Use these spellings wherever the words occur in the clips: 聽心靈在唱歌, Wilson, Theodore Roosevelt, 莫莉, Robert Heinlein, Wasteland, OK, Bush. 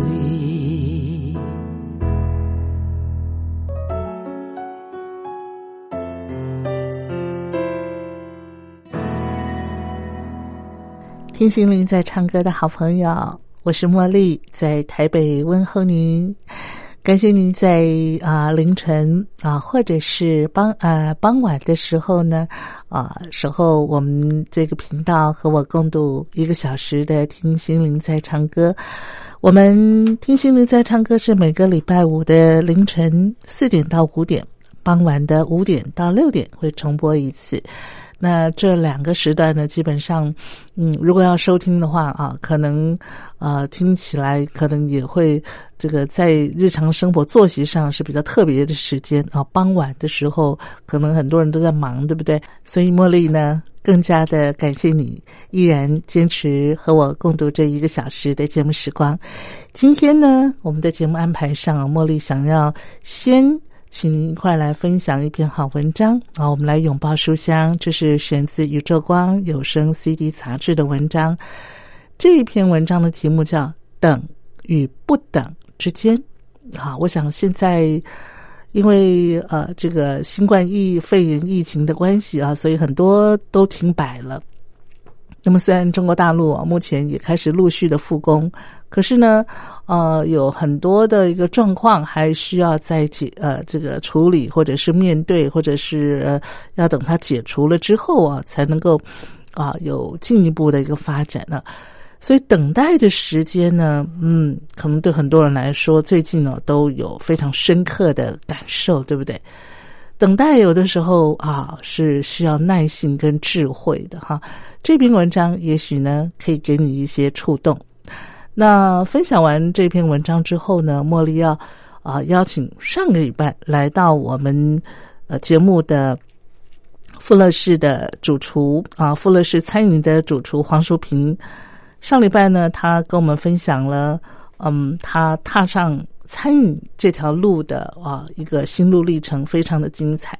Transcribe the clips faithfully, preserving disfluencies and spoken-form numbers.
离。听心灵在唱歌的好朋友，我是茉莉，在台北问候您。感谢您在啊、呃、凌晨啊、呃、或者是傍呃傍晚的时候呢啊、呃、守候我们这个频道，和我共度一个小时的听心灵在唱歌。我们听心灵在唱歌是每个礼拜五的凌晨四点到五点，傍晚的五点到六点会重播一次。那这两个时段呢，基本上，嗯，如果要收听的话啊，可能，呃，听起来可能也会这个在日常生活作息上是比较特别的时间啊。傍晚的时候，可能很多人都在忙，对不对？所以茉莉呢，更加的感谢你，依然坚持和我共度这一个小时的节目时光。今天呢，我们的节目安排上，茉莉想要先。请您一块来分享一篇好文章啊！我们来拥抱书香，这是选自宇宙光有声 C D 杂志的文章。这一篇文章的题目叫《等与不等之间》。啊，我想现在因为呃这个新冠疫肺炎疫情的关系啊，所以很多都停摆了。那么虽然中国大陆啊目前也开始陆续的复工，可是呢呃有很多的一个状况还需要再解呃这个处理，或者是面对，或者是、呃、要等它解除了之后啊才能够啊、呃、有进一步的一个发展呢、啊。所以等待的时间呢嗯可能对很多人来说最近呢、啊、都有非常深刻的感受，对不对？等待有的时候啊是需要耐心跟智慧的哈。这篇文章也许呢可以给你一些触动。那分享完这篇文章之后呢，茉莉要啊邀请上个礼拜来到我们呃节目的富乐室的主厨啊，富乐室餐饮的主厨黄淑萍。上礼拜呢，他跟我们分享了嗯他踏上餐饮这条路的啊一个心路历程，非常的精彩。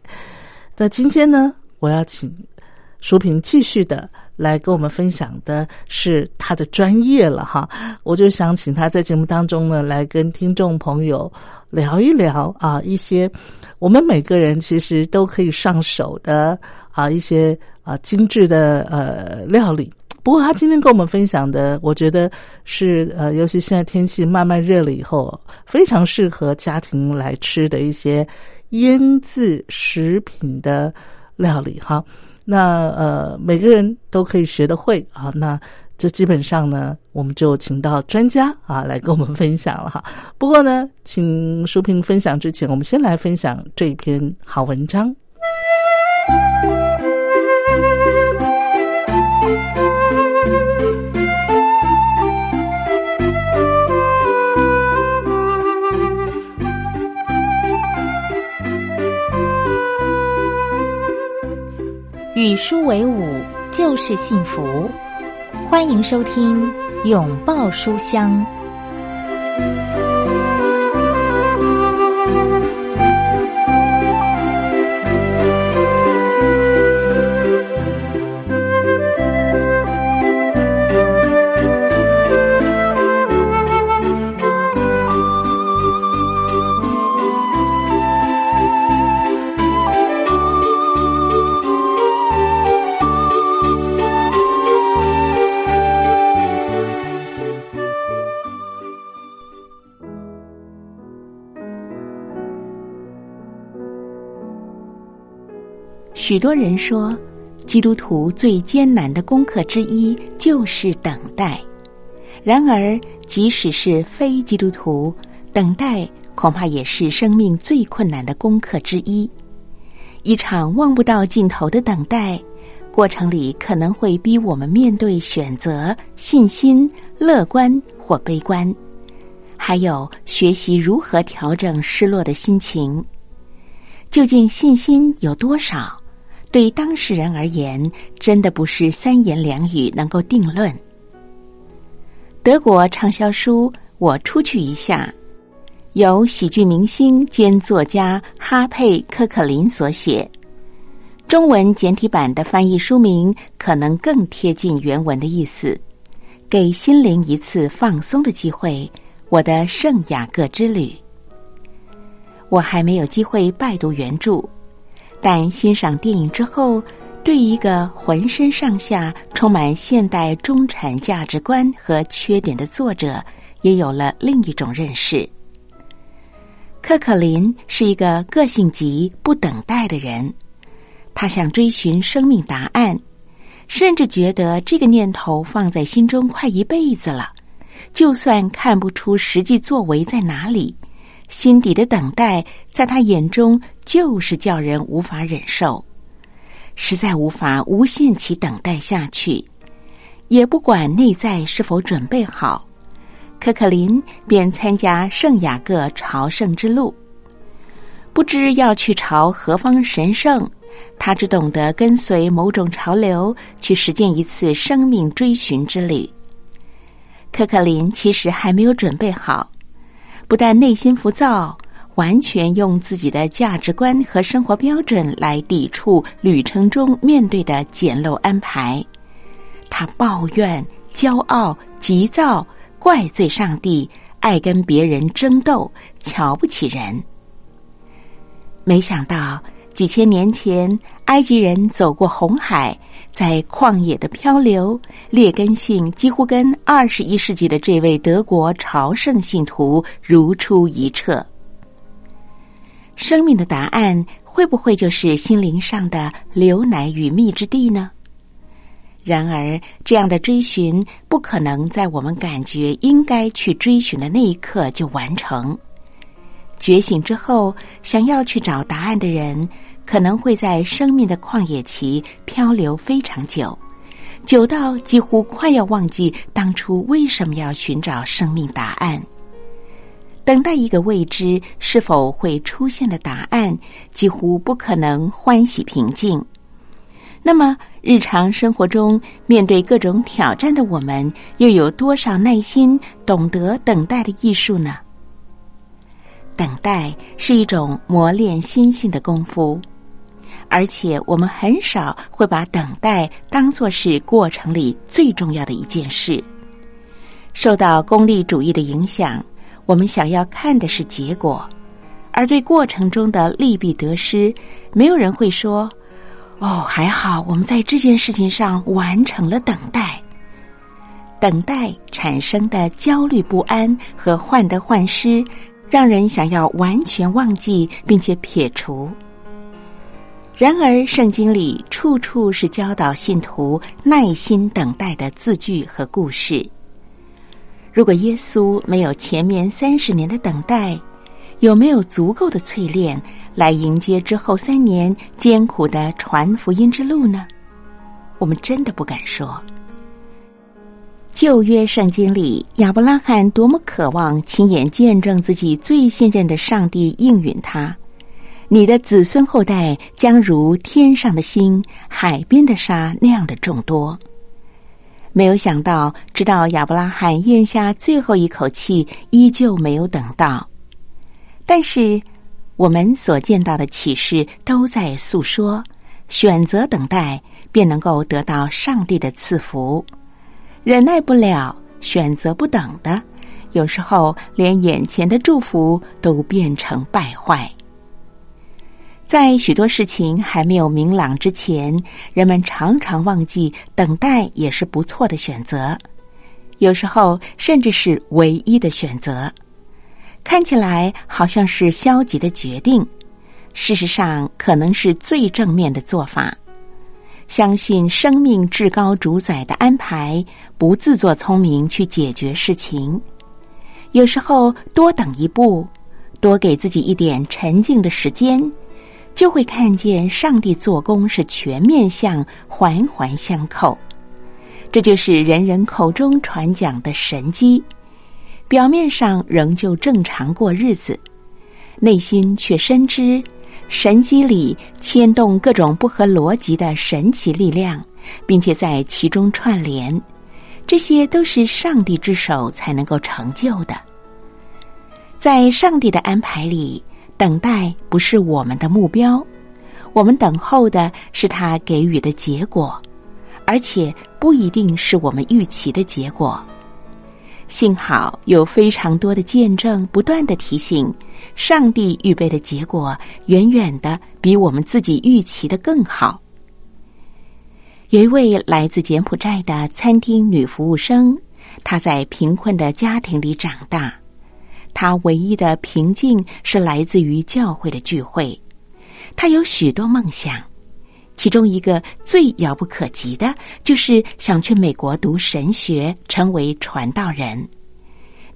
那今天呢，我要请淑萍继续的来跟我们分享的是他的专业了哈。我就想请他在节目当中呢，来跟听众朋友聊一聊啊一些我们每个人其实都可以上手的啊一些啊精致的呃料理。不过他今天跟我们分享的，我觉得是呃，尤其现在天气慢慢热了以后，非常适合家庭来吃的一些腌制食品的料理哈。那呃，每个人都可以学得会啊。那这基本上呢，我们就请到专家啊来跟我们分享了哈。不过呢，请淑萍分享之前，我们先来分享这一篇好文章。与书为伍就是幸福，欢迎收听拥抱书香。许多人说，基督徒最艰难的功课之一就是等待。然而，即使是非基督徒，等待恐怕也是生命最困难的功课之一。一场望不到尽头的等待，过程里可能会逼我们面对选择、信心、乐观或悲观，还有学习如何调整失落的心情。究竟信心有多少？对当事人而言，真的不是三言两语能够定论。德国畅销书《我出去一下》，由喜剧明星兼作家哈佩·科克林所写，中文简体版的翻译书名可能更贴近原文的意思，给心灵一次放松的机会，我的圣雅各之旅。我还没有机会拜读原著，但欣赏电影之后，对一个浑身上下充满现代中产价值观和缺点的作者也有了另一种认识。克克林是一个个性极不等待的人，他想追寻生命答案，甚至觉得这个念头放在心中快一辈子了，就算看不出实际作为在哪里，心底的等待在他眼中就是叫人无法忍受，实在无法无限期等待下去，也不管内在是否准备好。科克林便参加圣雅各朝圣之路，不知要去朝何方神圣，他只懂得跟随某种潮流去实践一次生命追寻之旅。科克林其实还没有准备好，不但内心浮躁，完全用自己的价值观和生活标准来抵触旅程中面对的简陋安排。他抱怨、骄傲、急躁，怪罪上帝，爱跟别人争斗，瞧不起人。没想到，几千年前，埃及人走过红海，在旷野的漂流，劣根性几乎跟二十一世纪的这位德国朝圣信徒如出一辙。生命的答案会不会就是心灵上的流奶与蜜之地呢？然而，这样的追寻不可能在我们感觉应该去追寻的那一刻就完成。觉醒之后，想要去找答案的人可能会在生命的旷野期漂流非常久，久到几乎快要忘记当初为什么要寻找生命答案。等待一个未知是否会出现的答案，几乎不可能欢喜平静。那么，日常生活中面对各种挑战的我们，又有多少耐心懂得等待的艺术呢？等待是一种磨练心性的功夫，而且我们很少会把等待当作是过程里最重要的一件事。受到功利主义的影响，我们想要看的是结果，而对过程中的利弊得失，没有人会说，哦，还好我们在这件事情上完成了等待。等待产生的焦虑不安和患得患失，让人想要完全忘记并且撇除。然而，圣经里处处是教导信徒耐心等待的字句和故事。如果耶稣没有前面三十年的等待，有没有足够的淬炼来迎接之后三年艰苦的传福音之路呢？我们真的不敢说。旧约圣经里，亚伯拉罕多么渴望亲眼见证自己最信任的上帝应允他，你的子孙后代将如天上的星、海边的沙那样的众多。没有想到，直到亚伯拉罕咽下最后一口气，依旧没有等到。但是，我们所见到的启示都在诉说，选择等待，便能够得到上帝的赐福。忍耐不了、选择不等的，有时候连眼前的祝福都变成败坏。在许多事情还没有明朗之前，人们常常忘记等待也是不错的选择，有时候甚至是唯一的选择。看起来好像是消极的决定，事实上可能是最正面的做法。相信生命至高主宰的安排，不自作聪明去解决事情。有时候多等一步，多给自己一点沉静的时间，就会看见上帝做工是全面向、环环相扣。这就是人人口中传讲的神机，表面上仍旧正常过日子，内心却深知神机里牵动各种不合逻辑的神奇力量，并且在其中串联，这些都是上帝之手才能够成就的。在上帝的安排里，等待不是我们的目标，我们等候的是他给予的结果，而且不一定是我们预期的结果。幸好有非常多的见证不断地提醒，上帝预备的结果远远的比我们自己预期的更好。有一位来自柬埔寨的餐厅女服务生，她在贫困的家庭里长大，她唯一的平静是来自于教会的聚会。她有许多梦想，其中一个最遥不可及的就是想去美国读神学，成为传道人。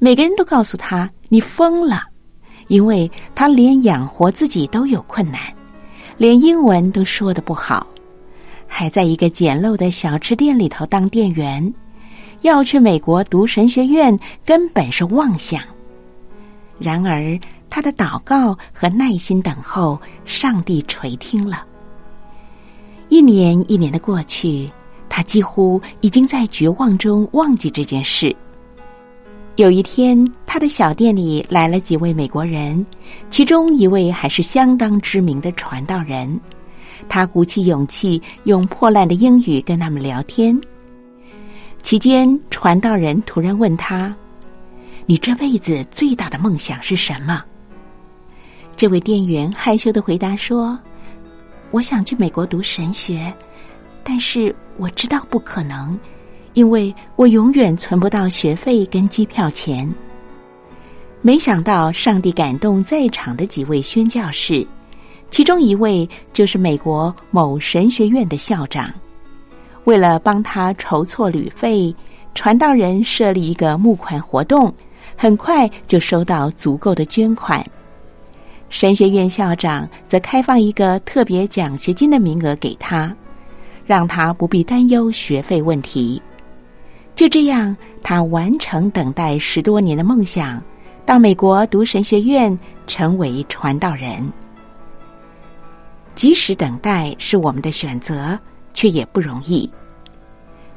每个人都告诉他，你疯了，因为他连养活自己都有困难，连英文都说得不好，还在一个简陋的小吃店里头当店员，要去美国读神学院根本是妄想。然而他的祷告和耐心等候，上帝垂听了。一年一年的过去，他几乎已经在绝望中忘记这件事。有一天，他的小店里来了几位美国人，其中一位还是相当知名的传道人。他鼓起勇气，用破烂的英语跟他们聊天。期间，传道人突然问他，你这辈子最大的梦想是什么？这位店员害羞地回答说，我想去美国读神学，但是我知道不可能，因为我永远存不到学费跟机票钱。没想到上帝感动在场的几位宣教士，其中一位就是美国某神学院的校长。为了帮他筹措旅费，传道人设立一个募款活动，很快就收到足够的捐款。神学院校长则开放一个特别奖学金的名额给他，让他不必担忧学费问题。就这样，他完成等待十多年的梦想，到美国读神学院，成为传道人。即使等待是我们的选择，却也不容易。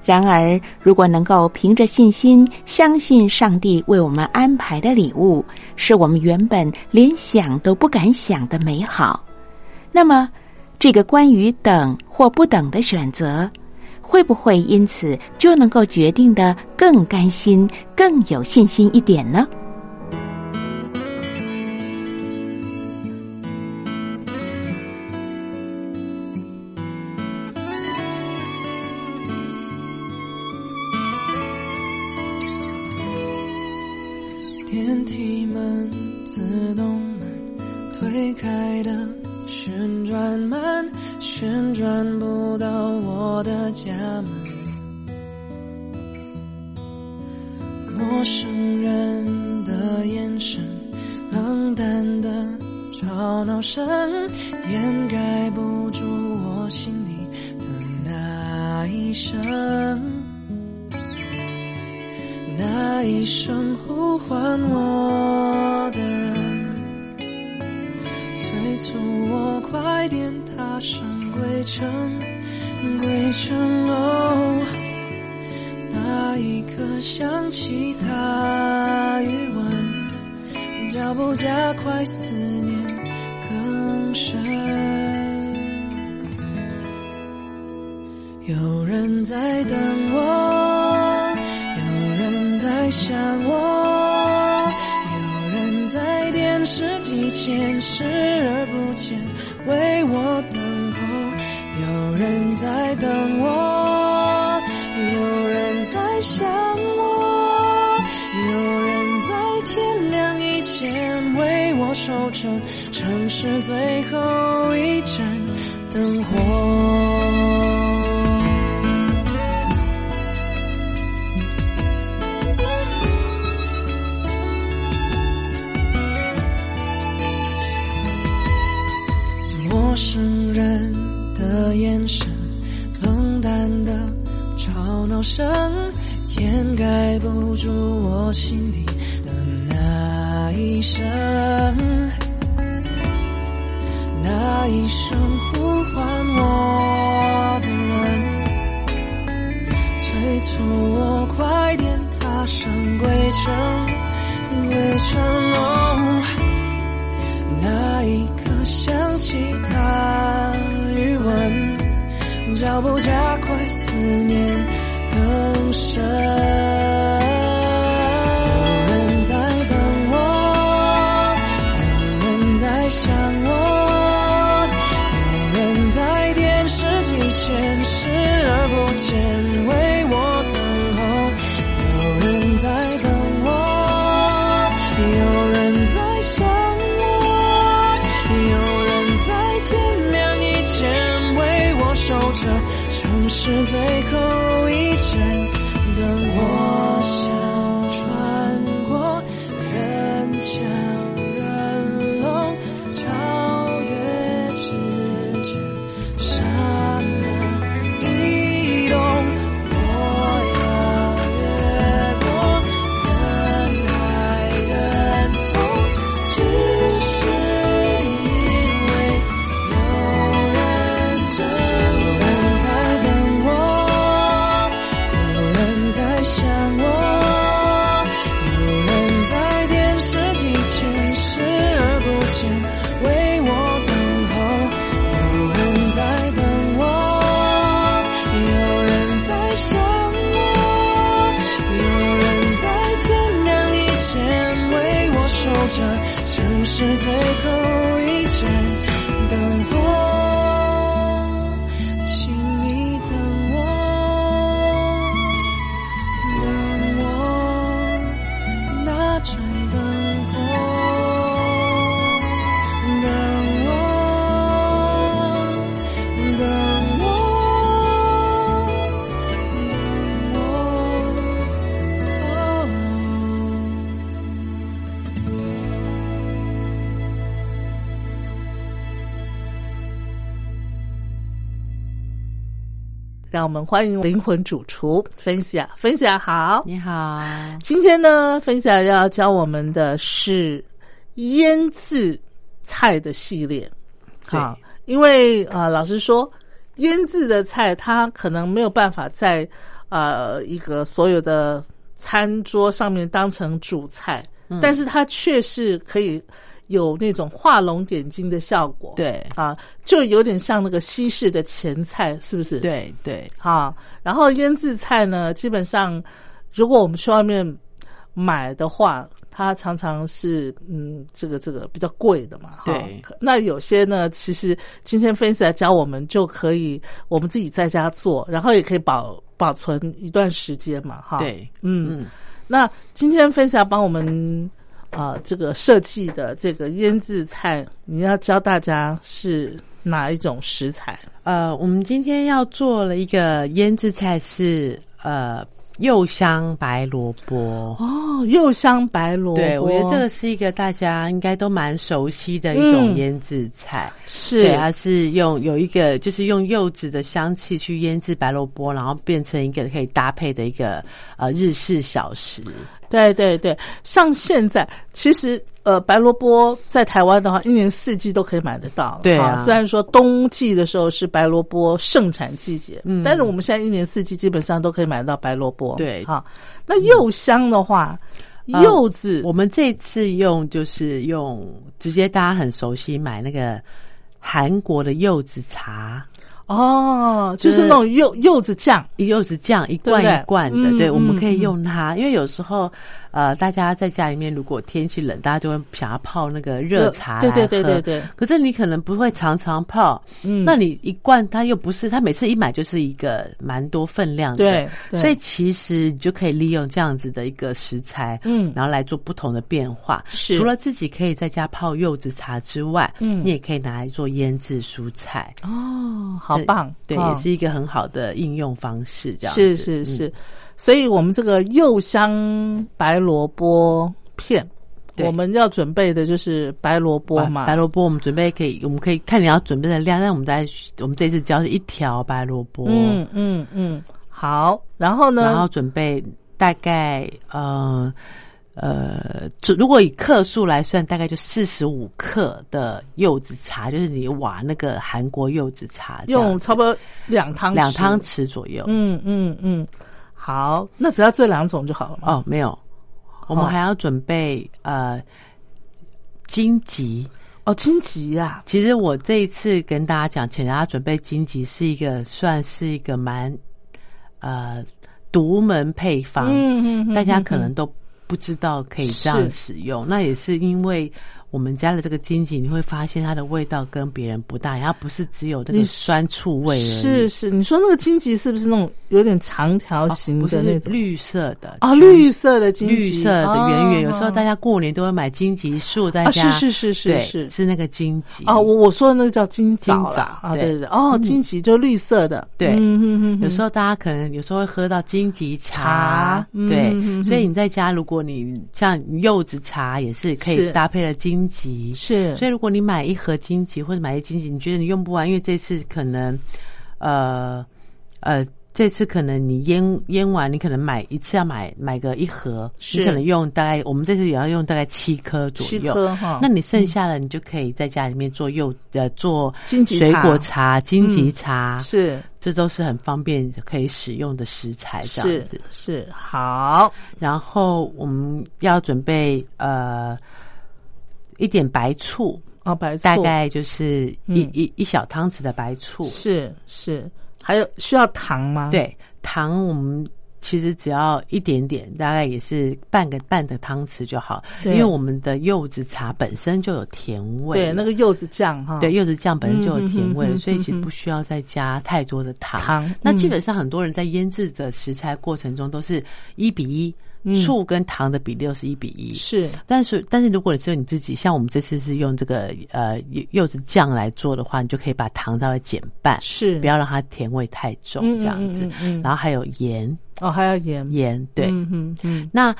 然而，如果能够凭着信心相信上帝为我们安排的礼物是我们原本连想都不敢想的美好，那么这个关于等或不等的选择，会不会因此就能够决定得更甘心、更有信心一点呢？电梯门自动门推开的旋转门，旋转不到我的家门。陌生人的眼神，冷淡的吵闹声，掩盖不住我心里的那一声那一声呼唤我的人，催促我快点踏上归程，归程哦。那一刻想起他余温，脚步加快，思念更深。有人在等我，在想我，有人在电视机前视而不见，为我等候。有人在等我，有人在想我，有人在天亮以前为我守着城市最后一盏灯火。眼神，冷淡的吵闹声掩盖不住我心里的那一声那一声呼唤我的人，催促我快点踏上归程归程、哦、那一刻想起他余温，脚步加快，思念更深。是最后一盏灯火，我想穿过人墙人龙，超越之间刹那移动，我要越过人海人丛，只是因为有人正在想我，有人在电视机前视而不见，为我等候。有人在等我，有人在想我，有人在天亮以前为我守着城市最后一盏灯火。让我们欢迎灵魂主厨芬夏。芬夏好。你好。今天呢，芬夏要教我们的是腌制菜的系列。好，因为呃，老实说，腌制的菜它可能没有办法在呃一个所有的餐桌上面当成主菜，嗯、但是它却是可以有那种画龙点睛的效果。对啊，就有点像那个西式的前菜，是不是？对对啊。然后腌制菜呢，基本上如果我们去外面买的话，它常常是嗯这个这个比较贵的嘛。对，那有些呢其实今天分析来教我们就可以我们自己在家做，然后也可以保保存一段时间嘛。哈，对。 嗯, 嗯那今天分析来帮我们啊，这个设计的这个腌制菜，你要教大家是哪一种食材？呃，我们今天要做了一个腌制菜是呃柚香白萝卜。哦，柚香白萝卜，对，我觉得这个是一个大家应该都蛮熟悉的一种腌制菜。嗯、是，对，它是用有一个就是用柚子的香气去腌制白萝卜，然后变成一个可以搭配的一个呃日式小食。对对对，像现在其实呃白萝卜在台湾的话，一年四季都可以买得到。对啊，啊虽然说冬季的时候是白萝卜盛产季节，嗯，但是我们现在一年四季基本上都可以买得到白萝卜。对啊，那柚香的话，嗯、柚子、呃、我们这次用就是用直接大家很熟悉买那个韩国的柚子茶。哦，就是那种柚柚子酱，柚子酱一罐一罐的， 对, 对, 对、嗯，我们可以用它，嗯、因为有时候呃，大家在家里面如果天气冷，大家就会想要泡那个热茶来喝，对对对对对。可是你可能不会常常泡，嗯，那你一罐它又不是，它每次一买就是一个蛮多分量的，对，对，所以其实你就可以利用这样子的一个食材，嗯，然后来做不同的变化。是，除了自己可以在家泡柚子茶之外，嗯，你也可以拿来做腌制蔬菜。哦，好。好棒，对、哦，也是一个很好的应用方式，这样子。是是是，嗯、所以我们这个柚香白萝卜片，我们要准备的就是白萝卜嘛，白萝卜我们准备可以，我们可以看你要准备的量，但我们在我们这次教是一条白萝卜，嗯嗯嗯，好，然后呢，然后准备大概呃呃，如果以克数来算，大概就四十五克的柚子茶，就是你挖那个韩国柚子茶，用差不多两汤匙两汤匙左右，嗯嗯嗯，好，那只要这两种就好了吗？哦，没有。我们还要准备、哦、呃荆棘哦，荆棘啊！其实我这一次跟大家讲，请大家准备荆棘是一个算是一个蛮呃独门配方，嗯嗯，大家可能都不知道可以这样使用。那也是因为我们加了这个荆棘，你会发现它的味道跟别人不大，它不是只有这个酸醋味而已。是是，你说那个荆棘是不是那种有点长条形的那种？哦、不是，绿色的啊、哦，绿色的荆棘，绿色的圆圆、哦。有时候大家过年都会买荆棘树，大家、啊、是是是是是是那个荆棘啊、哦，我我说的那个叫荆枣啦啊，对对对，哦，荆棘就绿色的，对，嗯、哼哼哼有时候大家可能有时候会喝到荆棘茶，茶对、嗯哼哼，所以你在家如果你像柚子茶也是可以搭配了荆。荆棘是，所以如果你买一盒荆棘或者买一荆棘，你觉得你用不完，因为这次可能，呃呃，这次可能你腌腌完，你可能买一次要买买个一盒，你可能用大概我们这次也要用大概七颗左右，七颗哈。那你剩下的你就可以在家里面做柚呃做水果茶、荆棘茶、嗯、是。这都是很方便可以使用的食材，这样子是，是好。然后我们要准备呃。一点白醋啊、哦，白醋大概就是一、嗯、一一小汤匙的白醋，是是，还有需要糖吗？对，糖我们其实只要一点点，大概也是半个半的汤匙就好，因为我们的柚子茶本身就有甜味，对，那个柚子酱哈，对，柚子酱本身就有甜味了、嗯，所以其实不需要再加太多的糖。糖、嗯，那基本上很多人在腌制的食材过程中都是一比一。醋跟糖的比例是一比一，是，但是但是如果你只有你自己，像我们这次是用这个呃柚子酱来做的话，你就可以把糖稍微减半，是，不要让它甜味太重，嗯嗯嗯嗯嗯这样子。然后还有盐哦，还有盐，盐对，嗯嗯嗯。那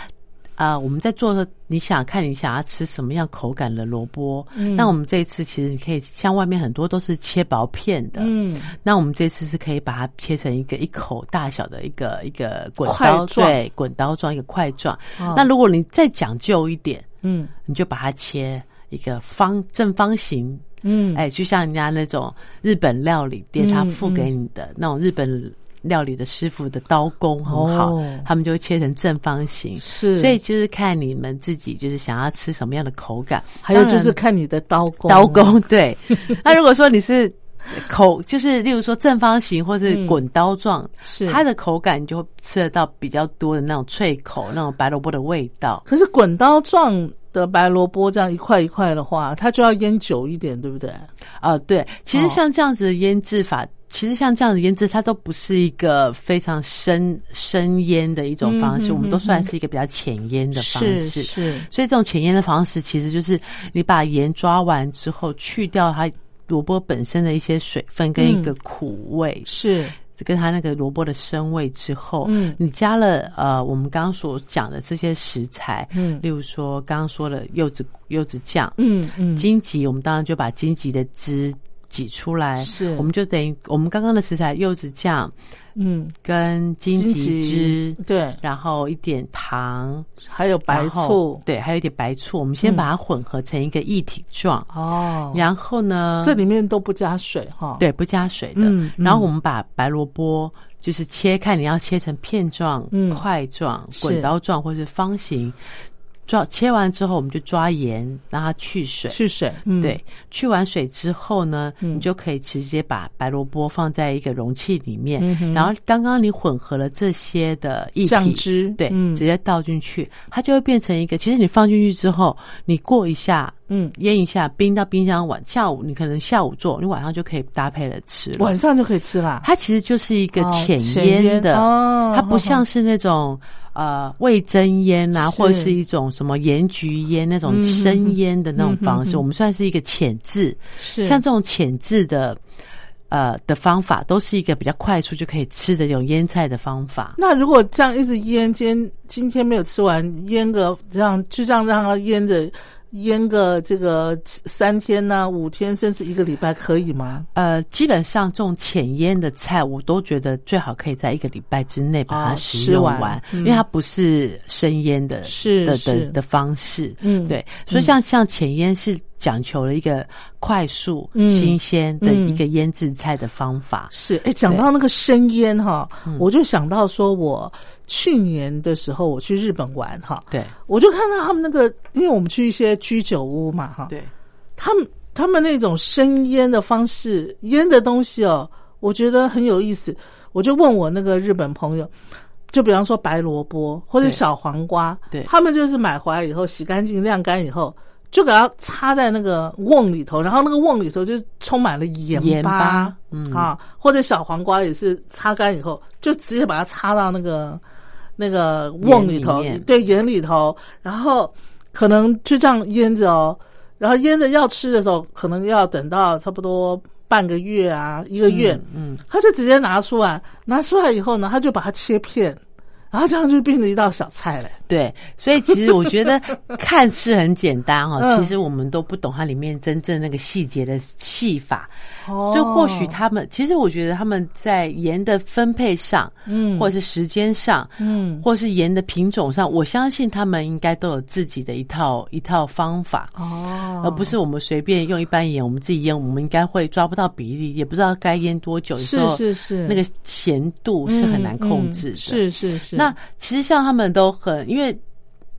啊、呃，我们在做的，你想看你想要吃什么样口感的萝卜、嗯？那我们这一次其实你可以像外面很多都是切薄片的，嗯，那我们这次是可以把它切成一个一口大小的一个一个滚刀状，对，滚刀状一个块状、哦。那如果你再讲究一点，嗯，你就把它切一个方正方形，嗯，哎、欸，就像人家那种日本料理店他付给你的、嗯嗯、那种日本。料理的师傅的刀工很好、哦、他们就会切成正方形，是，所以就是看你们自己就是想要吃什么样的口感，还有就是看你的刀工刀工对那如果说你是口就是例如说正方形或是滚刀状、嗯、是它的口感你就会吃得到比较多的那种脆口那种白萝卜的味道，可是滚刀状的白萝卜这样一块一块的话它就要腌久一点对不对啊、呃？对，其实像这样子的腌制法、哦其实像这样的腌制它都不是一个非常深深腌的一种方式、嗯、我们都算是一个比较浅腌的方式，是是，所以这种浅腌的方式其实就是你把盐抓完之后去掉它萝卜本身的一些水分跟一个苦味、嗯、是跟它那个萝卜的生味之后，嗯，你加了呃，我们刚刚所讲的这些食材，嗯，例如说刚刚说的柚子柚子酱，嗯嗯，荆棘，我们当然就把荆棘的汁挤出来，是，我们就等于我们刚刚的食材，柚子酱，嗯，跟荆棘汁，对，然后一点糖，还有白醋，对，还有一点白醋，我们先把它混合成一个液体状哦、嗯。然后呢，这里面都不加水哈，对，不加水的。嗯、然后我们把白萝卜就是切开，看你要切成片状、嗯、块状、滚刀状或是方形。抓切完之后，我们就抓盐，让它去水。去水，嗯、对。去完水之后呢，嗯、你就可以直接把白萝卜放在一个容器里面，嗯、然后刚刚你混合了这些的液体酱汁，对、嗯，直接倒进去，它就会变成一个。其实你放进去之后，你过一下，嗯，腌一下，冰到冰箱晚下午，你可能下午做，你晚上就可以搭配了吃了。晚上就可以吃啦。它其实就是一个浅腌的、哦哦，它不像是那种。呃，味增腌啊，或者是一种什么盐焗腌那种生腌的那种方式，嗯、哼哼我们算是一个浅制。是像这种浅制的呃的方法，都是一个比较快速就可以吃的这种腌菜的方法。那如果这样一直腌，今今天没有吃完，腌个这样就这样让它腌着，腌个这个三天啊五天甚至一个礼拜可以吗？呃，基本上这种浅腌的菜我都觉得最好可以在一个礼拜之内把它食用完，哦，吃完，嗯，因为它不是生腌的是 的, 的, 的方式，嗯，对，所以像像浅腌是讲求了一个快速，嗯，新鲜的一个腌制菜的方法。是，哎，讲到那个生腌哈，嗯，我就想到说，我去年的时候我去日本玩哈，对，我就看到他们那个，因为我们去一些居酒屋嘛哈，对，他们他们那种生腌的方式，腌的东西哦，我觉得很有意思。我就问我那个日本朋友。就比方说白萝卜或者小黄瓜，对，他们就是买回来以后洗干净晾干以后就给它插在那个瓮里头，然后那个瓮里头就充满了盐 巴, 盐巴、嗯啊、或者小黄瓜也是擦干以后就直接把它插到那个那个瓮里头，盐里对盐里头，然后可能就这样腌着哦，然后腌着要吃的时候可能要等到差不多半个月啊一个月，嗯嗯，他就直接拿出来，拿出来以后呢他就把它切片，然后这样就变成一道小菜了。对，所以其实我觉得看似很简单哈，其实我们都不懂它里面真正那个细节的细法。哦，所以或许他们，其实我觉得他们在盐的分配上，嗯，或者是时间上，嗯，或是盐的品种上，我相信他们应该都有自己的一套一套方法。哦，而不是我们随便用一般盐，我们自己腌，我们应该会抓不到比例，也不知道该腌多久。是是是，那个咸度是很难控制的。嗯嗯，是是是。那那其实像他们都很，因为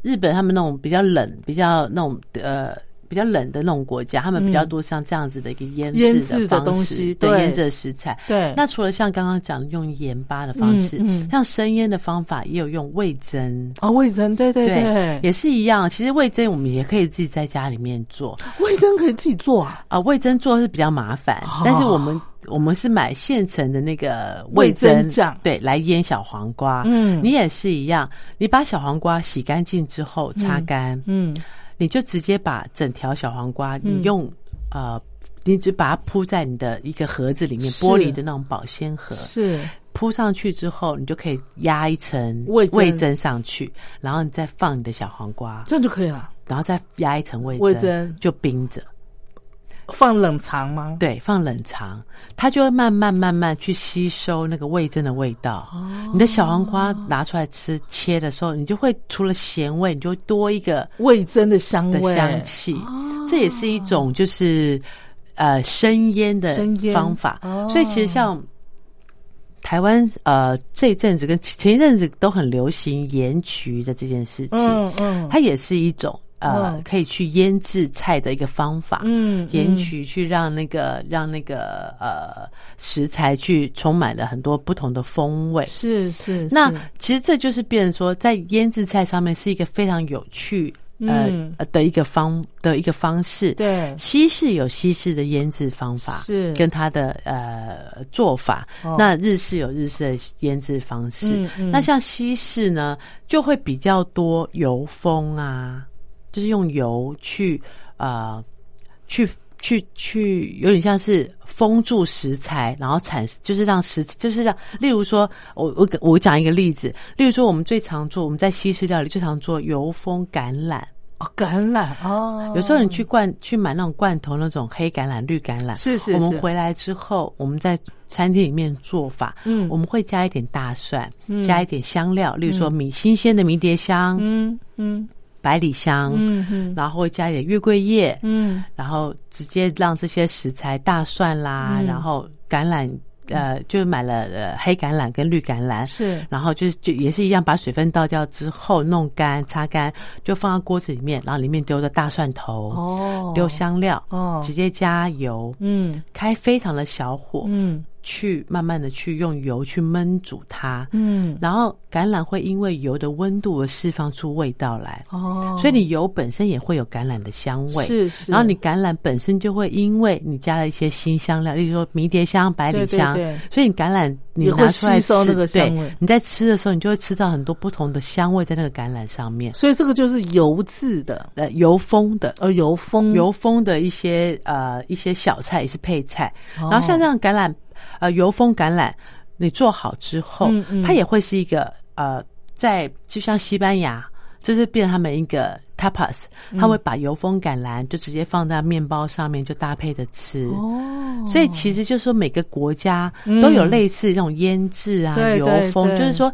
日本他们那种比较冷、比较那种呃比较冷的那种国家，他们比较多像这样子的一个腌制的方式，对，腌制的食材。对，那除了像刚刚讲的用盐巴的方式，嗯嗯，像生腌的方法也有用味噌啊，味噌，对对 对, 对，也是一样。其实味噌我们也可以自己在家里面做，味噌可以自己做啊。啊，味噌做是比较麻烦，哦，但是我们。我们是买现成的那个味噌酱，对，来腌小黄瓜。嗯，你也是一样，你把小黄瓜洗干净之后擦干，嗯，嗯，你就直接把整条小黄瓜，嗯，你用呃，你只把它铺在你的一个盒子里面，玻璃的那种保鲜盒，是铺上去之后，你就可以压一层味味噌上去，然后你再放你的小黄瓜，这样就可以了。然后再压一层味味噌，就冰着。放冷藏吗？对，放冷藏，它就会慢慢慢慢去吸收那个味噌的味道。哦，你的小黄瓜拿出来吃切的时候，你就会除了咸味，你就会多一个味噌的香味的香气。哦，这也是一种就是呃生腌的方法。哦，所以其实像台湾呃这一阵子跟前一阵子都很流行盐焗的这件事情，嗯嗯，它也是一种。呃、嗯，可以去腌制菜的一个方法，嗯，盐焗去让那个让那个呃食材去充满了很多不同的风味，是 是, 是。那其实这就是变成说，在腌制菜上面是一个非常有趣。呃、嗯、的一个方的一个方式，对，西式有西式的腌制方法，是跟它的呃做法，哦。那日式有日式的腌制方式，嗯嗯，那像西式呢，就会比较多油封啊。就是用油去啊、呃，去去去，有点像是封住食材，然后产就是让食就是让，例如说，我我我讲一个例子，例如说我们最常做，我们在西式料理最常做油封橄榄。哦，橄榄哦，有时候你去罐去买那种罐头，那种黑橄榄、绿橄榄，是是是。我们回来之后，我们在餐厅里面做法，嗯，我们会加一点大蒜，嗯，加一点香料，例如说迷、嗯、新鲜的迷迭香，嗯嗯。百里香，嗯，然后加一点月桂叶，嗯，然后直接让这些食材，大蒜啦，嗯，然后橄榄，呃，就买了呃黑橄榄跟绿橄榄，是，然后就是就也是一样，把水分倒掉之后弄干、擦干，就放到锅子里面，然后里面丢的大蒜头，哦，丢香料，哦，直接加油，嗯，开非常的小火，嗯。去慢慢的去用油去焖煮它，嗯，然后橄榄会因为油的温度而释放出味道来，哦，所以你油本身也会有橄榄的香味，是是，然后你橄榄本身就会因为你加了一些新香料，例如说迷迭香、百里香，对对对，所以你橄榄你拿出来吃，也会吸收那个香味，对，你在吃的时候你就会吃到很多不同的香味在那个橄榄上面，所以这个就是油渍的，呃，油封的，呃、哦，油封油封的一些呃一些小菜也是配菜，哦，然后像这样橄榄。呃，油封橄榄，你做好之后，嗯嗯，它也会是一个呃，在就像西班牙，就是变成他们一个 tapas， 他会把油封橄榄就直接放在面包上面，就搭配着吃。哦，所以其实就是说每个国家都有类似这种腌制啊，嗯，油封，就是说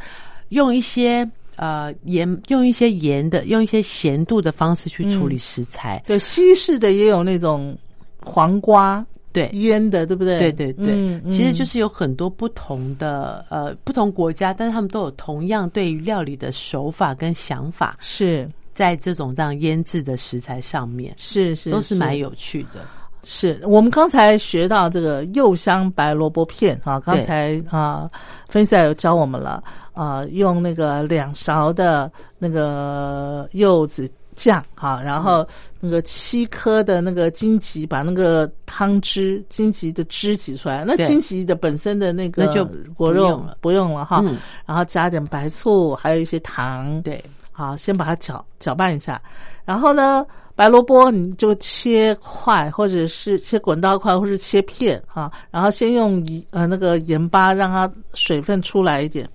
用一些。呃，盐用一些盐的，用一些咸度的方式去处理食材。嗯，对，西式的也有那种黄瓜。对，腌的，对不对？对对对，嗯，其实就是有很多不同的，嗯，呃不同国家，但是他们都有同样对于料理的手法跟想法，是在这种这样腌制的食材上面，是是都是蛮有趣的。是我们刚才学到这个柚香白萝卜片啊，刚才啊分析有教我们了啊，用那个两勺的那个柚子。酱哈，然后那个七颗的那个荆棘，把那个汤汁、荆棘的汁挤出来。那荆棘的本身的那个那就不用了，不用了哈，嗯。然后加点白醋，还有一些糖。对，好，先把它搅搅拌一下。然后呢，白萝卜你就切块，或者是切滚刀块，或是切片哈。然后先用呃那个盐巴让它水分出来一点。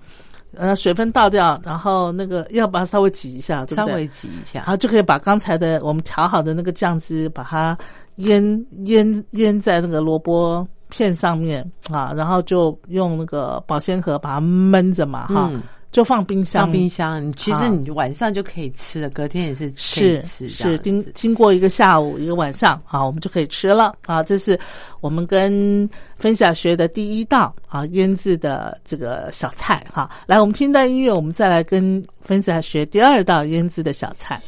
呃，水分倒掉，然后那个要把它稍微挤一下，对不对？稍微挤一下，然后就可以把刚才的我们调好的那个酱汁，把它腌腌腌在那个萝卜片上面啊，然后就用那个保鲜盒把它闷着嘛，哈。嗯，就放冰箱，放冰箱。其实你晚上就可以吃了，啊，隔天也是可以吃。是是，经经过一个下午一个晚上啊，我们就可以吃了啊。这是我们跟分享学的第一道啊腌制的这个小菜哈，啊。来，我们听到音乐，我们再来跟分享学第二道腌制的小菜。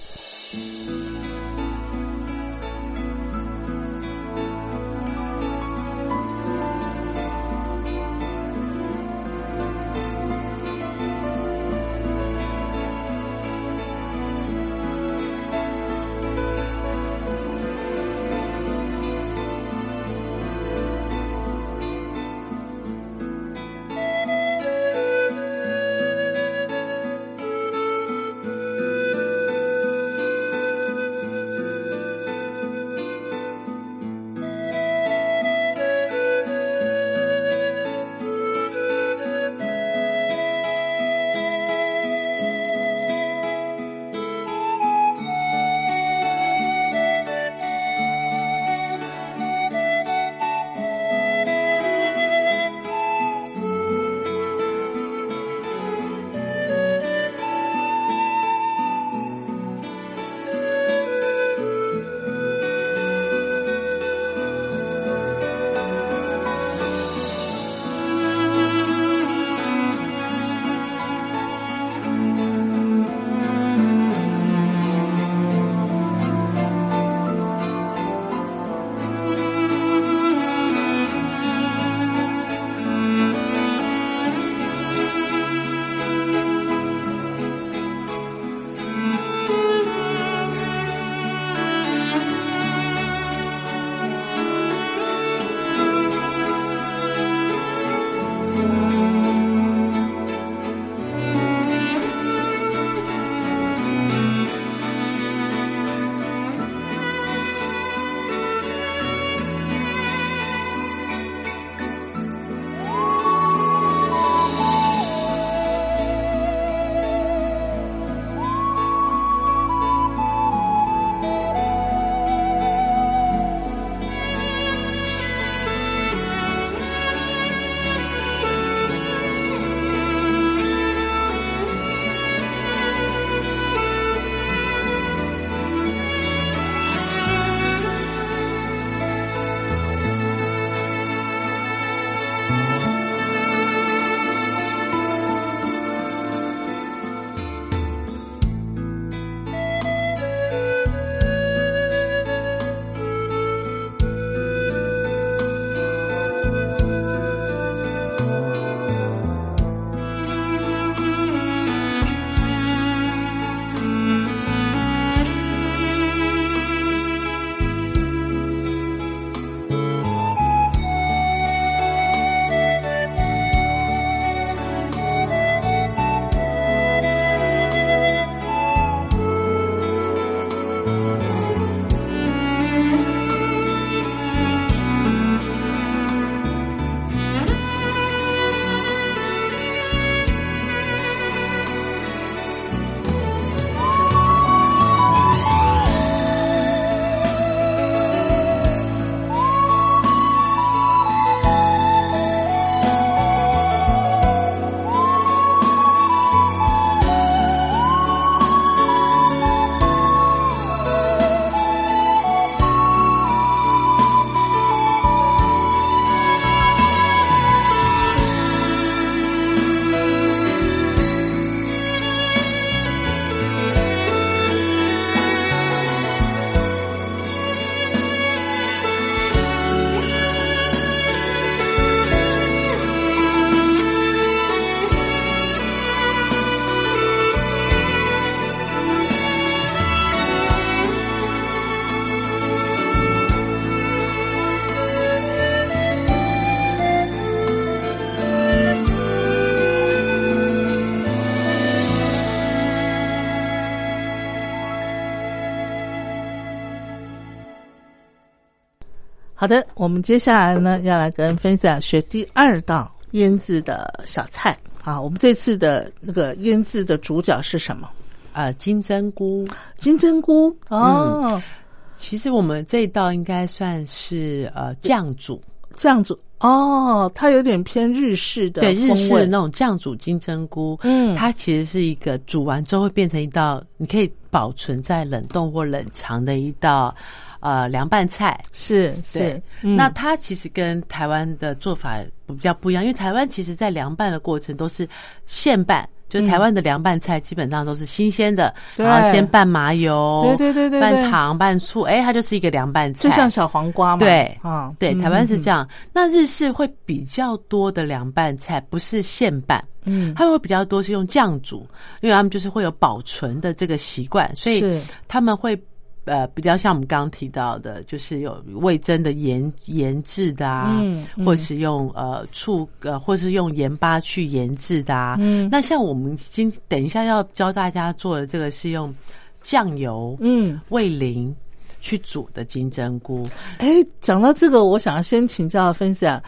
好的，我们接下来呢要来跟分享学第二道腌制的小菜啊。我们这次的那个腌制的主角是什么？啊，金针菇。金针菇哦、嗯，其实我们这一道应该算是呃酱煮。酱煮哦，它有点偏日式的风味，对，日式那种酱煮金针菇，嗯，它其实是一个煮完之后会变成一道你可以保存在冷冻或冷藏的一道呃凉拌菜，是是、嗯。那它其实跟台湾的做法比较不一样，因为台湾其实在凉拌的过程都是现拌。就台湾的凉拌菜基本上都是新鲜的、嗯，然后先拌麻油，对对对 对, 对，拌糖拌醋，哎、欸，它就是一个凉拌菜，就像小黄瓜嘛。对，啊，对，台湾是这样、嗯。那日式会比较多的凉拌菜不是现拌，嗯，它会比较多是用酱煮，因为他们就是会有保存的这个习惯，所以他们会。呃，比较像我们刚刚提到的，就是有味噌的盐盐制的啊，嗯嗯、或是用呃醋呃，或是用盐巴去盐制的啊、嗯。那像我们今等一下要教大家做的这个是用酱油、嗯、味淋去煮的金针菇。哎、欸，讲到这个，我想要先请教分享。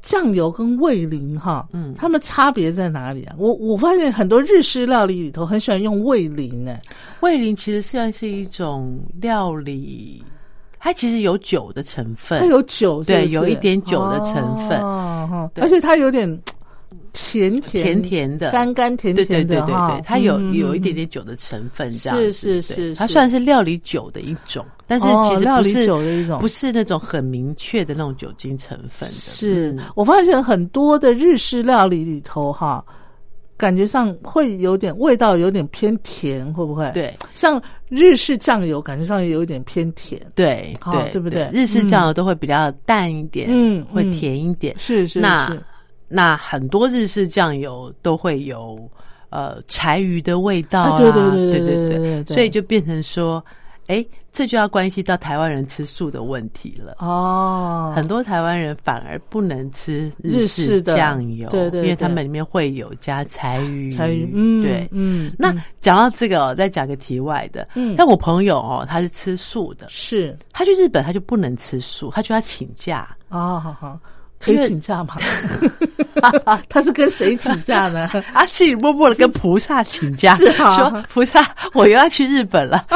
酱油跟味淋哈，嗯，它们差别在哪里啊？我我发现很多日式料理里头很喜欢用味淋呢、欸。味淋其实算是一种料理，它其实有酒的成分，它有酒是不是，对，有一点酒的成分，哦、而且它有点。甜甜甜甜的，甘甘甜甜的，对对对对对，它有、嗯、有一点点酒的成分，这样是是 是, 是，它算是料理酒的一种，但是其实不是、哦、料理酒的一种，不是那种很明确的那种酒精成分的。是、嗯、我发现很多的日式料理里头哈，感觉上会有点味道，有点偏甜，会不会？对，像日式酱油感觉上也有点偏甜，对对、哦、对不对？日式酱油都会比较淡一点，嗯，会甜一点，嗯嗯、是是是。那很多日式酱油都会有呃柴鱼的味道啊，啊对对对对对 对, 对, 对，所以就变成说，哎，这就要关系到台湾人吃素的问题了哦。很多台湾人反而不能吃日式酱油，对 对, 对，因为他们里面会有加柴鱼，柴鱼，嗯，对，嗯。那讲到这个哦，再讲个题外的，嗯，但我朋友哦，他是吃素的，是，他去日本他就不能吃素，他就要请假哦，好好。可以请假吗？他是跟谁请假呢？阿气默默的跟菩萨请假，是啊，说菩萨，我又要去日本了，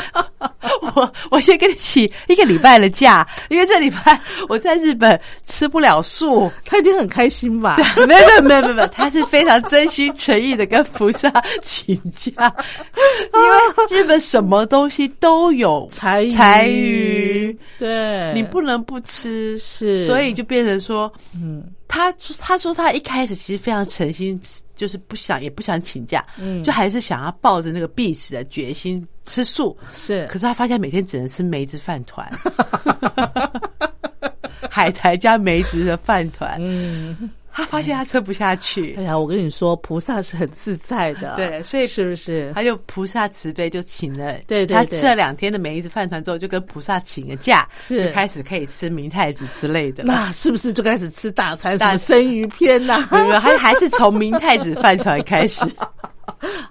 我我先跟你请一个礼拜的假，因为这礼拜我在日本吃不了素。他一定很开心吧？没有没有没有没有，他是非常真心诚意的跟菩萨请假，因为日本什么东西都有柴鱼，柴鱼，对，你不能不吃，是，所以就变成说。嗯，他他说他一开始其实非常诚心，就是不想也不想请假，嗯，就还是想要抱着那个必死的决心吃素。是，可是他发现每天只能吃梅子饭团，海苔加梅子的饭团。嗯，他发现他吃不下去。哎呀，我跟你说，菩萨是很自在的，对，所以是不是？他就菩萨慈悲，就请了，对对对，他吃了两天的梅子饭团之后，就跟菩萨请个假，是就开始可以吃明太子之类的。那是不是就开始吃大餐？什么生鱼片呐、啊？没有，还还是从明太子饭团开始。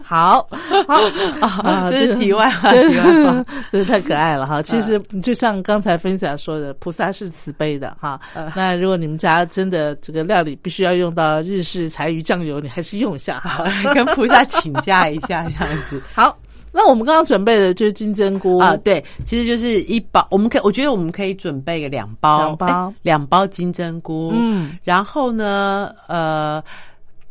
好，好，这是题外话，题外话，这太可爱了哈。其实就像刚才分享说的，菩萨是慈悲的哈。那如果你们家真的这个料理必须要用到日式柴鱼酱油，你还是用一下，跟菩萨请假一下这样子。好，那我们刚刚准备的就是金针菇啊，对，其实就是一包，我们可以，我觉得我们可以准备个两包，两包，两包金针菇。嗯，然后呢，呃。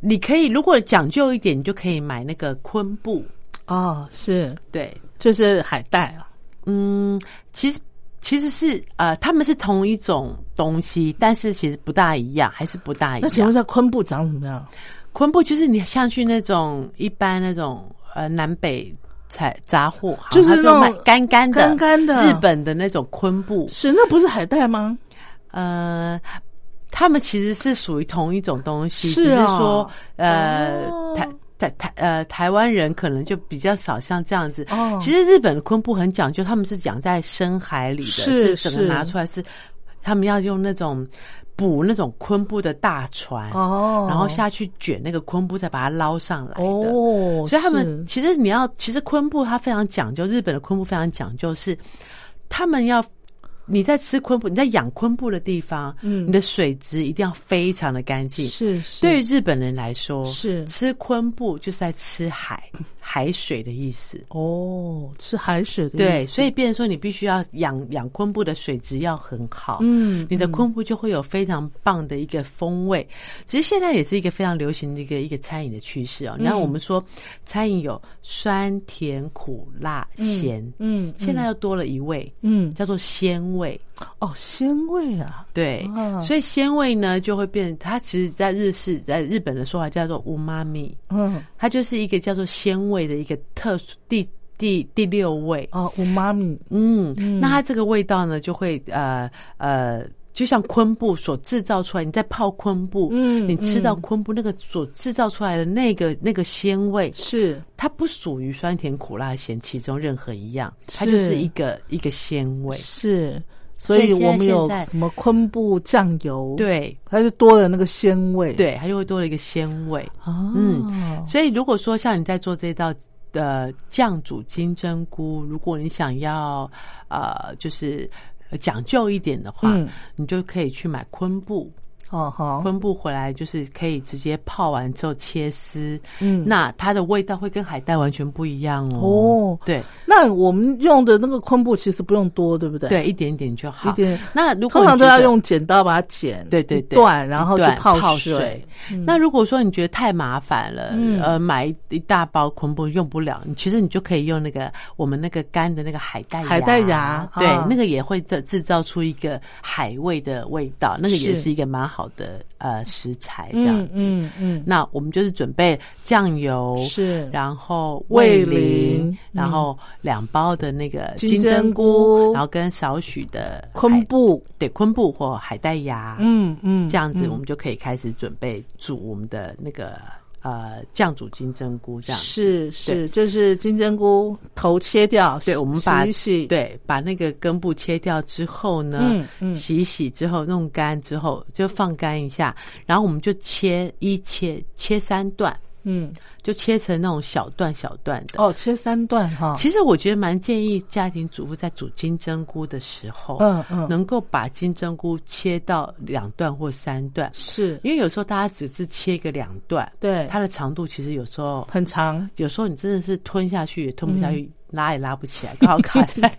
你可以如果讲究一点你就可以买那个昆布哦，是，对，就是海带啊，嗯，其实其实是呃，他们是同一种东西，但是其实不大一样，还是不大一样。那请问一下昆布长什么样？昆布就是你像去那种一般那种呃南北菜杂货，就是那种干干的干干的日本的那种昆布，是，那不是海带吗？呃他们其实是属于同一种东西，是、哦、只是说，呃，哦、台台台呃台湾人可能就比较少像这样子。哦、其实日本的昆布很讲究，他们是养在深海里的，是整个拿出来是，他们要用那种捕那种昆布的大船，哦，然后下去卷那个昆布，再把它捞上来的。哦，所以他们其实你要，其实昆布它非常讲究，日本的昆布非常讲究是，他们要。你在吃昆布，你在养昆布的地方，嗯，你的水质一定要非常的干净。是，是，对于日本人来说，是吃昆布就是在吃海海水的意思。哦，吃海水的意思。对，所以变成说你必须要养养昆布的水质要很好，嗯，你的昆布就会有非常棒的一个风味。嗯，其实现在也是一个非常流行的一个一个餐饮的趋势哦。然后我们说餐饮有酸、甜、苦、辣、咸，嗯，嗯，现在又多了一味，嗯，叫做鲜味。味哦，鲜味啊，对，啊，所以鲜味呢就会变，它其实在日式，在日本的说法叫做乌妈咪，嗯，它就是一个叫做鲜味的一个特殊第第第六味哦，乌妈咪，嗯，那它这个味道呢就会呃呃。呃就像昆布所制造出来，你在泡昆布，嗯，你吃到昆布那个所制造出来的那个那个鲜味，是它不属于酸甜苦辣咸其中任何一样，它就是一个一个鲜味。是，所以我们有什么昆布酱油，对，它就多了那个鲜味，对，它就会多了一个鲜味。哦，嗯，所以如果说像你在做这道呃酱煮金针菇，如果你想要呃就是。讲究一点的话，嗯，你就可以去买昆布，哦，好，昆布回来就是可以直接泡完之后切丝，嗯，那它的味道会跟海带完全不一样哦。哦，对，那我们用的那个昆布其实不用多，对不对？对，一点点就好。一点。那如果通常都要用剪刀把它剪，对对对，断然后去泡水。泡水，嗯。那如果说你觉得太麻烦了，嗯，呃，买一大包昆布用不了，你其实你就可以用那个我们那个干的那个海带芽，海带芽，对，啊，那个也会制造出一个海味的味道，那个也是一个蛮好。好的，呃，食材这样子，嗯 嗯, 嗯，那我们就是准备酱油，是，然后味淋，然后两包的那个金针菇，然后跟少许的昆布，对，昆布或海带芽，嗯嗯，这样子我们就可以开始准备煮我们的那个。呃，酱煮金针菇这样子，是是，就是金针菇头切掉，对，我们把洗一洗，对，把那个根部切掉之后呢，嗯嗯，洗一洗之后弄干之后就放干一下，然后我们就切一切切三段，嗯，就切成那种小段小段的。哦，切三段哈。其实我觉得蛮建议家庭主妇在煮金针菇的时候，嗯嗯，能够把金针菇切到两段或三段，是因为有时候大家只是切个两段，对，它的长度其实有时候很长，有时候你真的是吞下去也吞不下去。嗯，拉也拉不起来，刚好卡在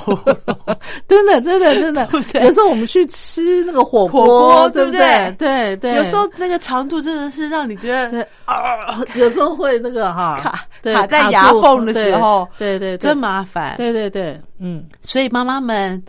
喉咙。真的，真的，真的。有时候我们去吃那个火锅，对不对？对对。有时候那个长度真的是让你觉得，啊，有时候会那个哈卡卡在牙缝的时候，对对，真麻烦。对对对，嗯。所以妈妈们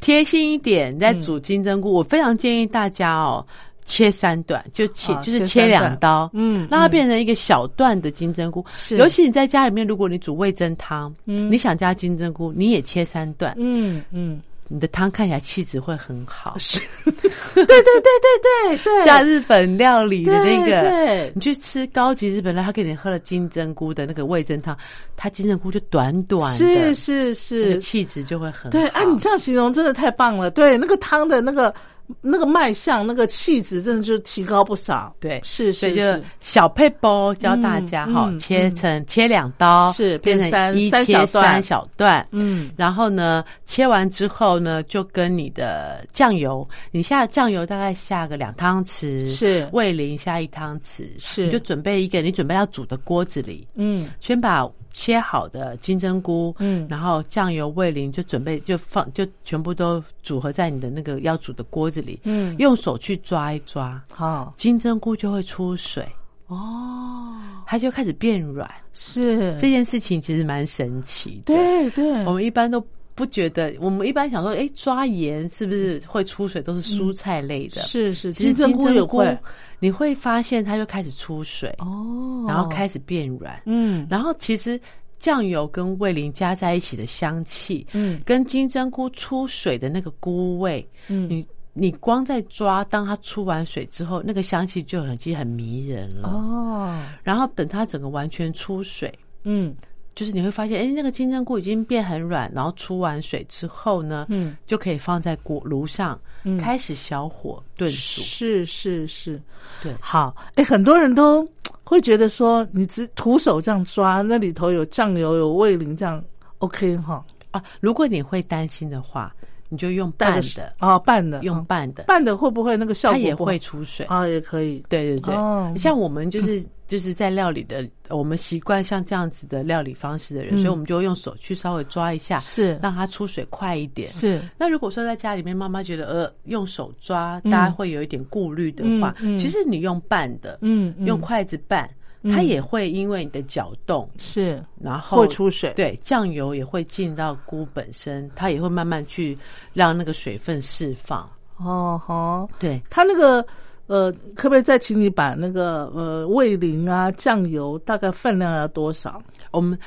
贴心一点，在煮金针菇，我非常建议大家哦。切三段，就切，啊，就是切两刀，嗯，让它变成一个小段的金针菇。是，尤其你在家里面，如果你煮味噌汤，嗯，你想加金针菇，你也切三段，嗯嗯，你的汤看起来气质会很好。是，对对对对对对，像日本料理的那个，对对，你去吃高级日本料理，他给你喝了金针菇的那个味噌汤，它金针菇就短短的，是是是，那个气质就会很好。对啊，你这样形容真的太棒了。对，那个汤的那个。那个卖相，那个气质，真的就提高不少。对，是，所以就小配包教大家哈，嗯，切成，嗯，切两刀，是变成一切三小段。嗯，然后呢，切完之后呢，就跟你的酱油，你下酱油大概下个两汤匙，是味淋下一汤匙，是你就准备一个你准备要煮的锅子里，嗯，先把。切好的金针菇，嗯，然后酱油、味淋就准备就放，就全部都组合在你的那个要煮的锅子里，嗯，用手去抓一抓，好，金针菇就会出水哦，它就开始变软。是，这件事情其实蛮神奇的。对对，我们一般都。不觉得，我们一般想说，哎，抓盐是不是会出水？都是蔬菜类的，嗯，是是。其实金针菇也你会发现它就开始出水哦，然后开始变软，嗯，然后其实酱油跟味淋加在一起的香气，嗯，跟金针菇出水的那个菇味，嗯，你。你光在抓，当它出完水之后，那个香气就已经很迷人了哦。然后等它整个完全出水，嗯。就是你会发现，哎，那个金针菇已经变很软，然后出完水之后呢，嗯，就可以放在锅炉上，嗯，开始小火炖煮。是是是，对，好，哎，很多人都会觉得说，你只徒手这样抓，那里头有酱油有味淋这样 OK 哈啊，如果你会担心的话。你就用拌的哦，拌的用拌的、哦，拌的会不会那个效果不好？它也会出水啊、哦，也可以。对对对，哦、像我们就是就是在料理的，我们习惯像这样子的料理方式的人，嗯、所以我们就用手去稍微抓一下，是让它出水快一点。是。那如果说在家里面，妈妈觉得呃用手抓，大家会有一点顾虑的话、嗯嗯，其实你用拌的，嗯，嗯用筷子拌。它也会因为你的搅动是，然后会出水。对，酱油也会进到菇本身，它也会慢慢去让那个水分释放。哦，好，对，它那个呃，可不可以再请你把那个呃味淋啊、酱油大概分量要多少？我们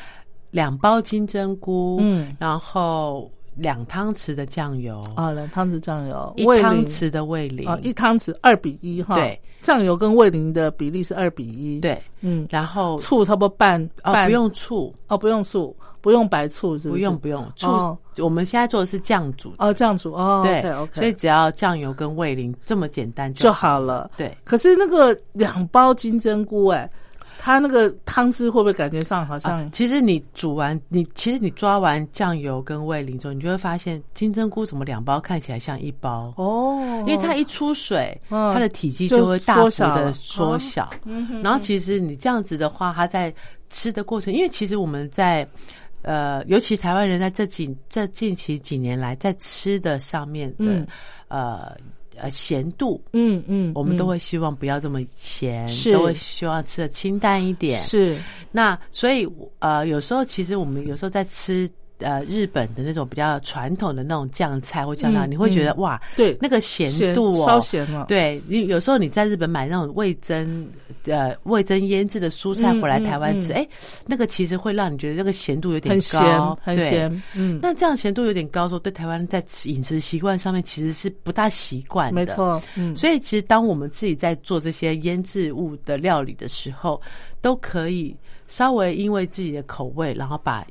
两包金针菇，嗯，然后。两汤匙的酱油啊，两汤匙酱油，一汤匙的味淋啊，一汤匙二比一哈。对，酱油跟味淋的比例是二比一。对，嗯，然后醋差不多半，哦，不用醋，哦，不用醋，不用白醋，是不是？不用不用醋，哦，我们现在做的是酱煮哦，酱煮哦，对 okay, okay 所以只要酱油跟味淋这么简单就 好, 就好了。对，可是那个两包金针菇哎、欸。它那个汤汁会不会感觉上好像、啊？其实你煮完，你其实你抓完酱油跟味淋之后，你就会发现金针菇怎么两包看起来像一包哦，因为它一出水，嗯、它的体积就会大幅的缩小。啊嗯、然后其实你这样子的话，它在吃的过程，因为其实我们在呃，尤其台湾人在这几这近期几年来在吃的上面的、嗯、呃。呃，咸度，嗯嗯，我们都会希望不要这么咸，是都会希望吃的清淡一点。是，那所以呃，有时候其实我们有时候在吃呃日本的那种比较传统的那种酱菜或酱料、嗯，你会觉得、嗯、哇，对那个咸度哦，稍咸了。对你有时候你在日本买那种味噌呃味噌腌制的蔬菜回来台湾吃，哎、嗯嗯欸，那个其实会让你觉得那个咸度有点高，很咸，很咸。嗯，那这样咸度有点高的时候，对台湾在饮食习惯上面其实是不大习惯。没错，嗯，所以其实当我们自己在做这些腌制物的料理的时候，都可以稍微因为自己的口味，然后把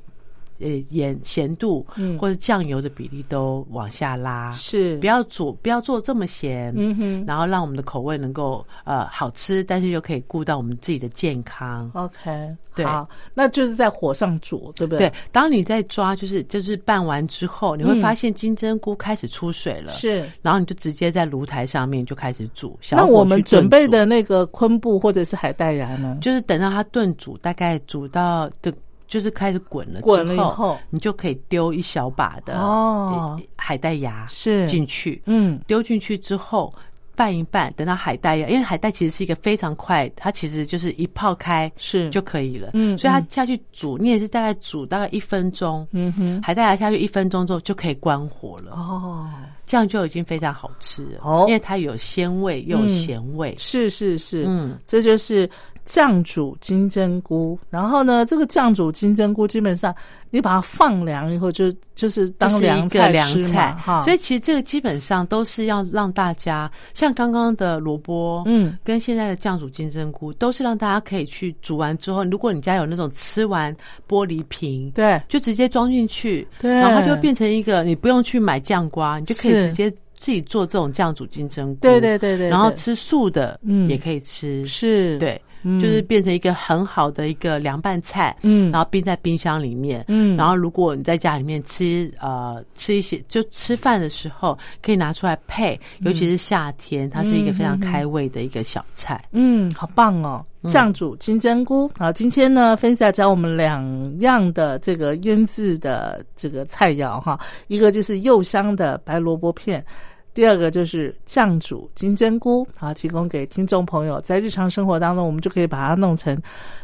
呃盐咸度或者酱油的比例都往下拉，是不要做不要做这么咸，嗯哼，然后让我们的口味能够呃好吃，但是又可以顾到我们自己的健康。OK。好，那就是在火上煮，对不对？对，当你在抓，就是就是拌完之后，你会发现金针菇开始出水了，是、嗯，然后你就直接在炉台上面就开始煮。那我们准备的那个昆布或者是海带芽呢？就是等到它炖煮，大概煮到就就是开始滚了之后，滚了以后，你就可以丢一小把的哦海带芽是进去，嗯，丢进去之后。拌一拌，等到海带呀，因为海带其实是一个非常快，它其实就是一泡开是就可以了，嗯，所以它下去煮，你也是大概煮大概一分钟，嗯哼，海带芽下去一分钟之后就可以关火了，哦，这样就已经非常好吃了，哦，因为它有鲜味又有咸味，嗯，是是是，嗯，这就是酱煮金针菇，然后呢，这个酱煮金针菇基本上你把它放凉以后就，就就是当凉菜吃嘛，哈。所以其实这个基本上都是要让大家，像刚刚的萝卜，嗯，跟现在的酱煮金针菇，都是让大家可以去煮完之后，如果你家有那种吃完玻璃瓶，对，就直接装进去，对，然后它就会变成一个，你不用去买酱瓜，你就可以直接。自己做这种酱煮金针菇，对对对 对, 对，然后吃素的也可以吃，嗯、是对、嗯，就是变成一个很好的一个凉拌菜，嗯，然后冰在冰箱里面，嗯，然后如果你在家里面吃，呃，吃一些就吃饭的时候可以拿出来配，尤其是夏天，它是一个非常开胃的一个小菜，嗯，好棒哦。酱煮金针菇，好，今天呢，分享教我们两样的这个腌制的这个菜肴哈，一个就是柚香的白萝卜片，第二个就是酱煮金针菇，好，提供给听众朋友，在日常生活当中，我们就可以把它弄成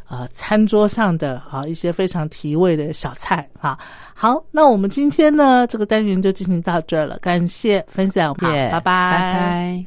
啊、呃、餐桌上的啊一些非常提味的小菜啊。好，那我们今天呢这个单元就进行到这儿了，感谢分享，好，拜拜，拜拜。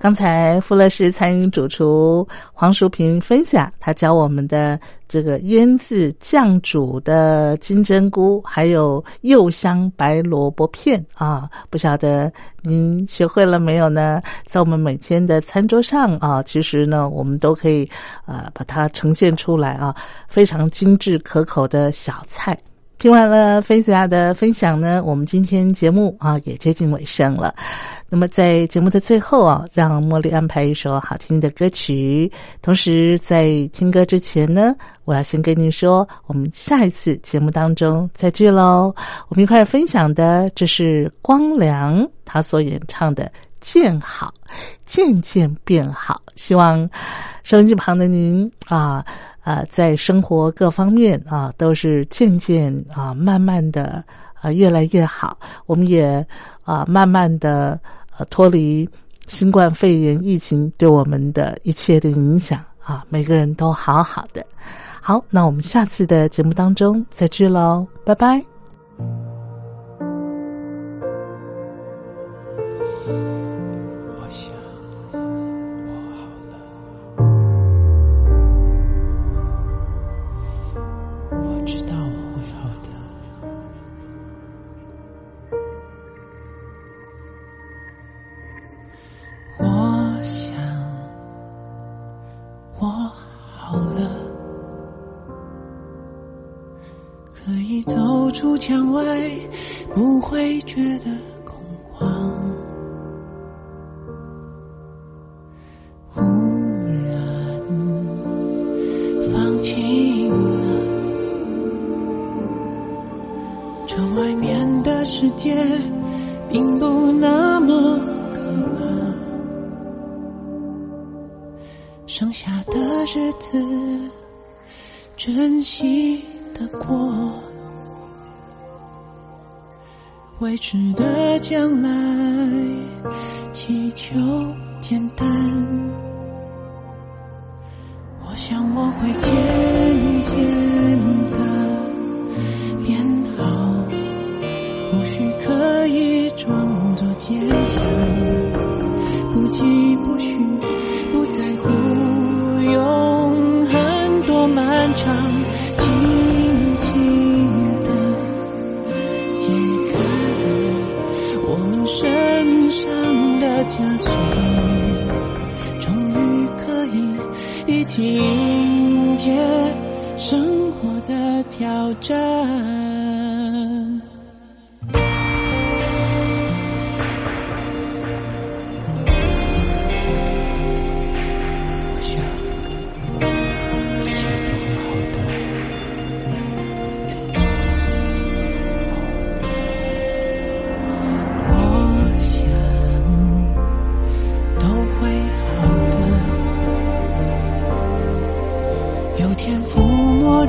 刚才富乐士餐饮主厨黄淑萍分享他教我们的这个腌制酱煮的金针菇还有柚香白萝卜片啊，不晓得您学会了没有呢？在我们每天的餐桌上啊，其实呢我们都可以呃把它呈现出来啊，非常精致可口的小菜。听完了菲西亚的分享呢，我们今天节目啊也接近尾声了。那么在节目的最后啊，让茉莉安排一首好听的歌曲。同时在听歌之前呢，我要先跟您说，我们下一次节目当中再聚咯。我们一块分享的这是光良他所演唱的《渐好》，渐渐变好。希望收音机旁的您啊。啊、呃，在生活各方面啊，都是渐渐啊，慢慢的啊，越来越好。我们也啊，慢慢的呃、啊，脱离新冠肺炎疫情对我们的一切的影响啊，每个人都好好的。好，那我们下次的节目当中再聚喽，拜拜。墙外不会觉得恐慌，忽然放晴了，窗外面的世界并不那么可怕，剩下的日子珍惜的过，未知的将来祈求简单，我想我会渐渐的变好，无需刻意装作坚强，不急不徐，不在乎永恒多漫长，轻轻身上的枷锁，终于可以一起迎接生活的挑战。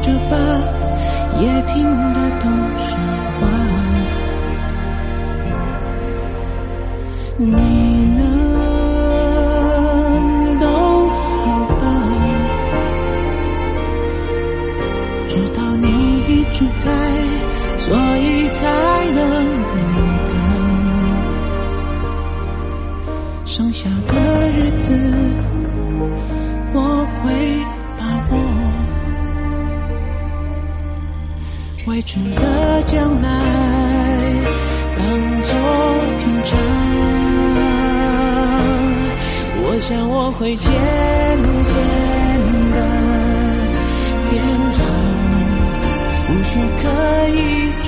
这把也听得懂实话，你呢？都好吧，知道你一直在，所以才能勇敢，剩下的日子我会把握，未知的将来当作平常，我想我会渐渐的变好，无需刻意装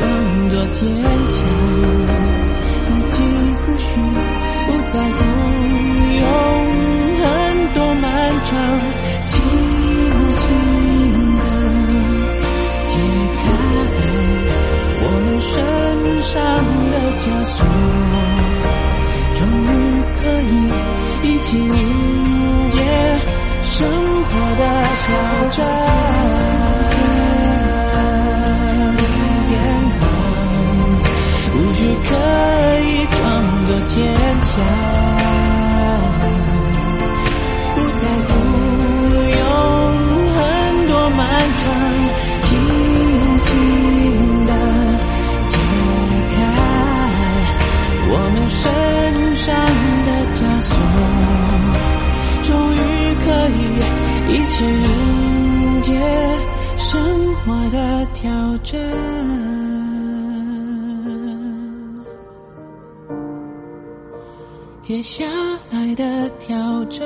作坚强，不急不徐，不在乎永恒多漫长，轻轻的我们身上的枷锁，终于可以一起迎接生活的挑战，变好无需刻意装作坚强，不在乎永恒多漫长，轻轻地解开我们身上的枷锁。一起迎接生活的挑战。接下来的挑战。